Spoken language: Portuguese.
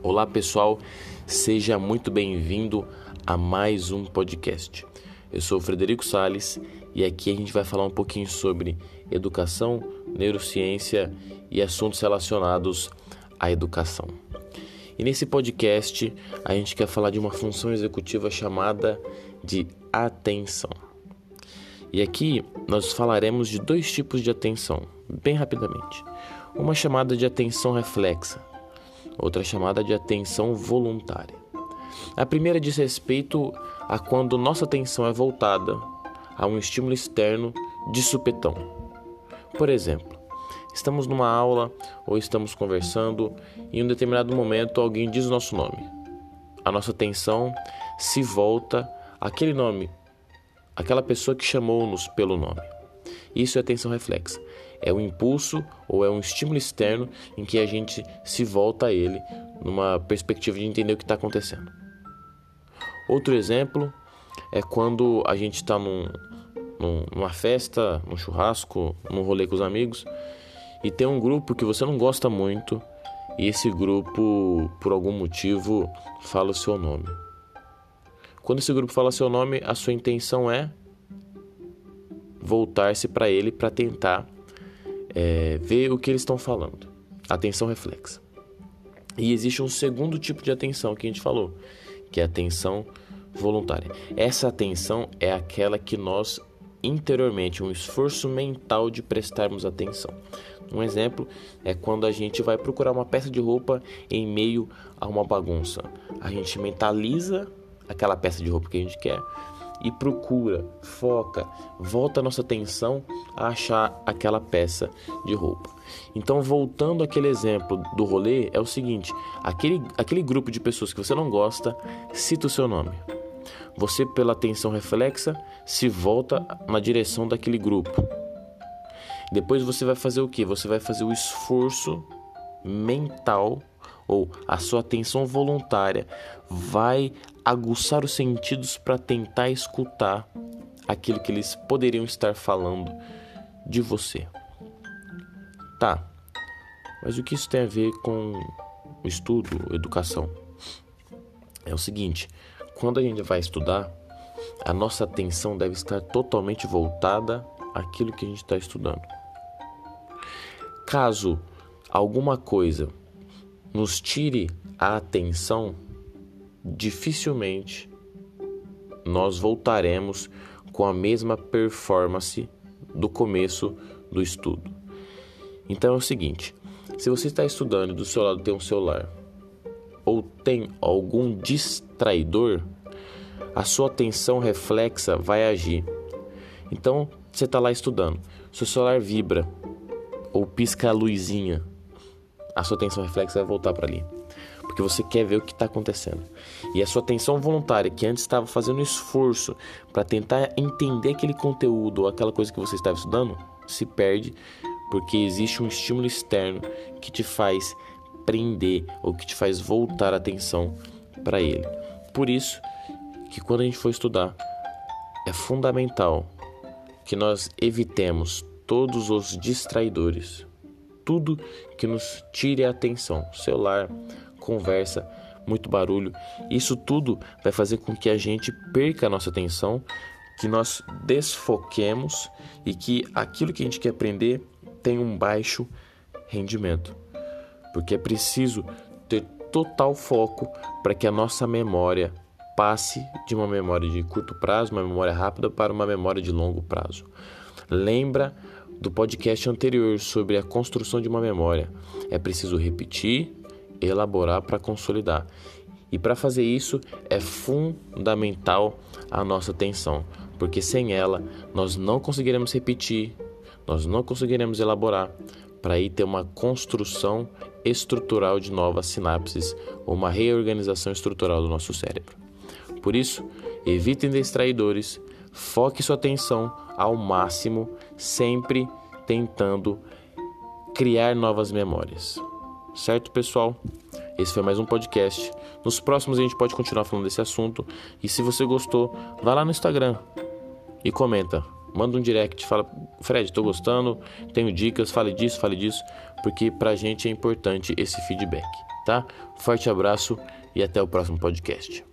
Olá pessoal, seja muito bem-vindo a mais um podcast. Eu sou o Frederico Salles e aqui a gente vai falar um pouquinho sobre educação, neurociência e assuntos relacionados à educação. E nesse podcast a gente quer falar de uma função executiva chamada de atenção. E aqui nós falaremos de dois tipos de atenção, bem rapidamente. Uma chamada de atenção reflexa, outra chamada de atenção voluntária. A primeira diz respeito a quando nossa atenção é voltada a um estímulo externo de supetão. Por exemplo, estamos numa aula ou estamos conversando e em um determinado momento alguém diz o nosso nome. A nossa atenção se volta àquele nome, àquela pessoa que chamou-nos pelo nome. Isso é atenção reflexa. É um impulso ou é um estímulo externo em que a gente se volta a ele numa perspectiva de entender o que está acontecendo. Outro exemplo é quando a gente está numa festa, num churrasco, num rolê com os amigos e tem um grupo que você não gosta muito e esse grupo, por algum motivo, fala o seu nome. Quando esse grupo fala seu nome, a sua intenção é voltar-se para ele para tentar ver o que eles estão falando. Atenção reflexa. E existe um segundo tipo de atenção que a gente falou, que é a atenção voluntária. Essa atenção é aquela que nós interiormente, um esforço mental de prestarmos atenção. Um exemplo é quando a gente vai procurar uma peça de roupa em meio a uma bagunça. A gente mentaliza aquela peça de roupa que a gente quer e procura, foca, volta a nossa atenção a achar aquela peça de roupa. Então, voltando àquele exemplo do rolê, é o seguinte: aquele grupo de pessoas que você não gosta, cita o seu nome. Você, pela atenção reflexa, se volta na direção daquele grupo. Depois você vai fazer o quê? Você vai fazer o esforço mental, ou a sua atenção voluntária vai aguçar os sentidos para tentar escutar aquilo que eles poderiam estar falando de você. Tá, mas o que isso tem a ver com estudo, educação? É o seguinte, quando a gente vai estudar, a nossa atenção deve estar totalmente voltada àquilo que a gente está estudando. Caso alguma coisa nos tire a atenção, dificilmente nós voltaremos com a mesma performance do começo do estudo. Então é o seguinte, se você está estudando e do seu lado tem um celular ou tem algum distraidor, a sua atenção reflexa vai agir. Então você está lá estudando, seu celular vibra ou pisca a luzinha, a sua atenção reflexa vai voltar para ali, porque você quer ver o que está acontecendo. E a sua atenção voluntária, que antes estava fazendo esforço para tentar entender aquele conteúdo ou aquela coisa que você estava estudando, se perde, porque existe um estímulo externo que te faz prender ou que te faz voltar a atenção para ele. Por isso que quando a gente for estudar, é fundamental que nós evitemos todos os distraidores, tudo que nos tire a atenção, celular, conversa, muito barulho. Isso tudo vai fazer com que a gente perca a nossa atenção, que nós desfoquemos e que aquilo que a gente quer aprender tenha um baixo rendimento. Porque é preciso ter total foco para que a nossa memória passe de uma memória de curto prazo, uma memória rápida, para uma memória de longo prazo. Lembra do podcast anterior sobre a construção de uma memória. É preciso repetir, elaborar para consolidar. E para fazer isso é fundamental a nossa atenção, porque sem ela nós não conseguiremos repetir, nós não conseguiremos elaborar, para aí ter uma construção estrutural de novas sinapses ou uma reorganização estrutural do nosso cérebro. Por isso, evitem distraidores, foque sua atenção ao máximo, sempre tentando criar novas memórias. Certo, pessoal? Esse foi mais um podcast. Nos próximos a gente pode continuar falando desse assunto. E se você gostou, vá lá no Instagram e comenta. Manda um direct, fala: Fred, tô gostando, tenho dicas, fale disso, porque pra gente é importante esse feedback. tá? Forte abraço e até o próximo podcast.